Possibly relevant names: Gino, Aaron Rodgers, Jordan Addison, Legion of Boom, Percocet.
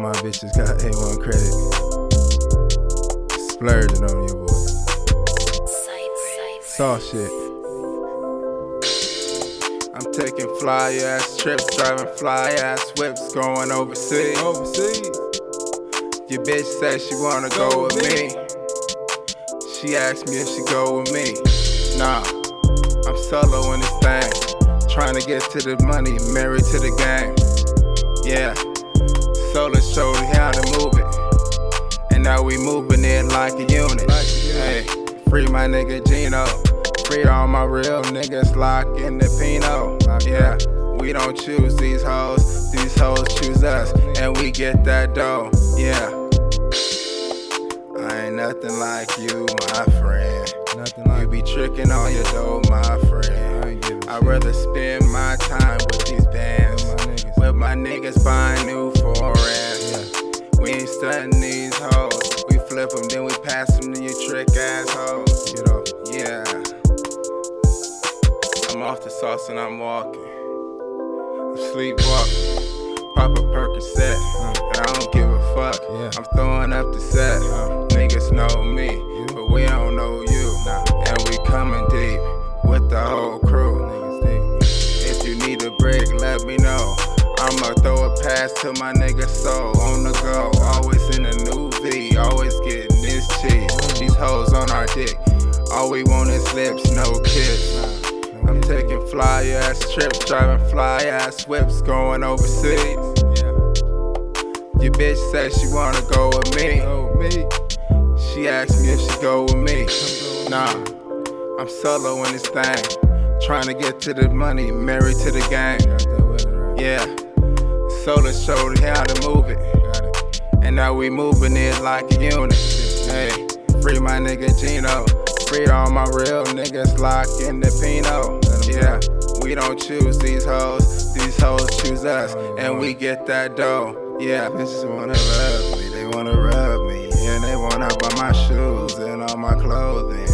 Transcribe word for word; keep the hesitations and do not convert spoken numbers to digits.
all my bitches got A one credit. Splurging on your boy. Saw shit. I'm taking fly ass trips, driving fly ass whips, going overseas. Overseas. Your bitch said she wanna go with me. She asked me if she go with me. Nah, I'm solo in this thing, trying to get to the money, married to the game. Yeah, solo showed how to move it, and now we moving it like a unit. Hey, free my nigga Gino, free all my real niggas locked in the Pinot. Yeah, we don't choose these hoes, these hoes choose us, and we get that dough. Yeah, I ain't nothing like you, my friend. You be tricking on your dough, my friend. I'd rather spend my time with these bands, with my niggas buying new foreigns. We ain't stunting these hoes, we flip them, then we pass them to you trick assholes. You know, yeah. I'm off the sauce and I'm walking, I'm sleepwalking. Pop a Percocet, and I don't give a fuck. I'm throwing up the set. Niggas know me, but we don't know you. Coming deep with the whole crew. If you need a break, let me know. I'ma throw a pass to my nigga soul on the go. Always in a new V, always getting this cheese. These hoes on our dick, all we want is lips, no kiss. I'm taking fly ass trips, driving fly ass whips, going overseas. Your bitch said she wanna go with me. She asked me if she go with me. Nah, I'm solo in this thing, trying to get to the money, married to the game. Yeah, solo showed how to move it, and now we moving it like a unit. Hey, free my nigga Gino, free all my real niggas locked in the Pinot. Yeah, we don't choose these hoes, these hoes choose us, and we get that dough. Yeah, bitches wanna rub me, they wanna rub me, and they wanna buy my shoes and all my clothing.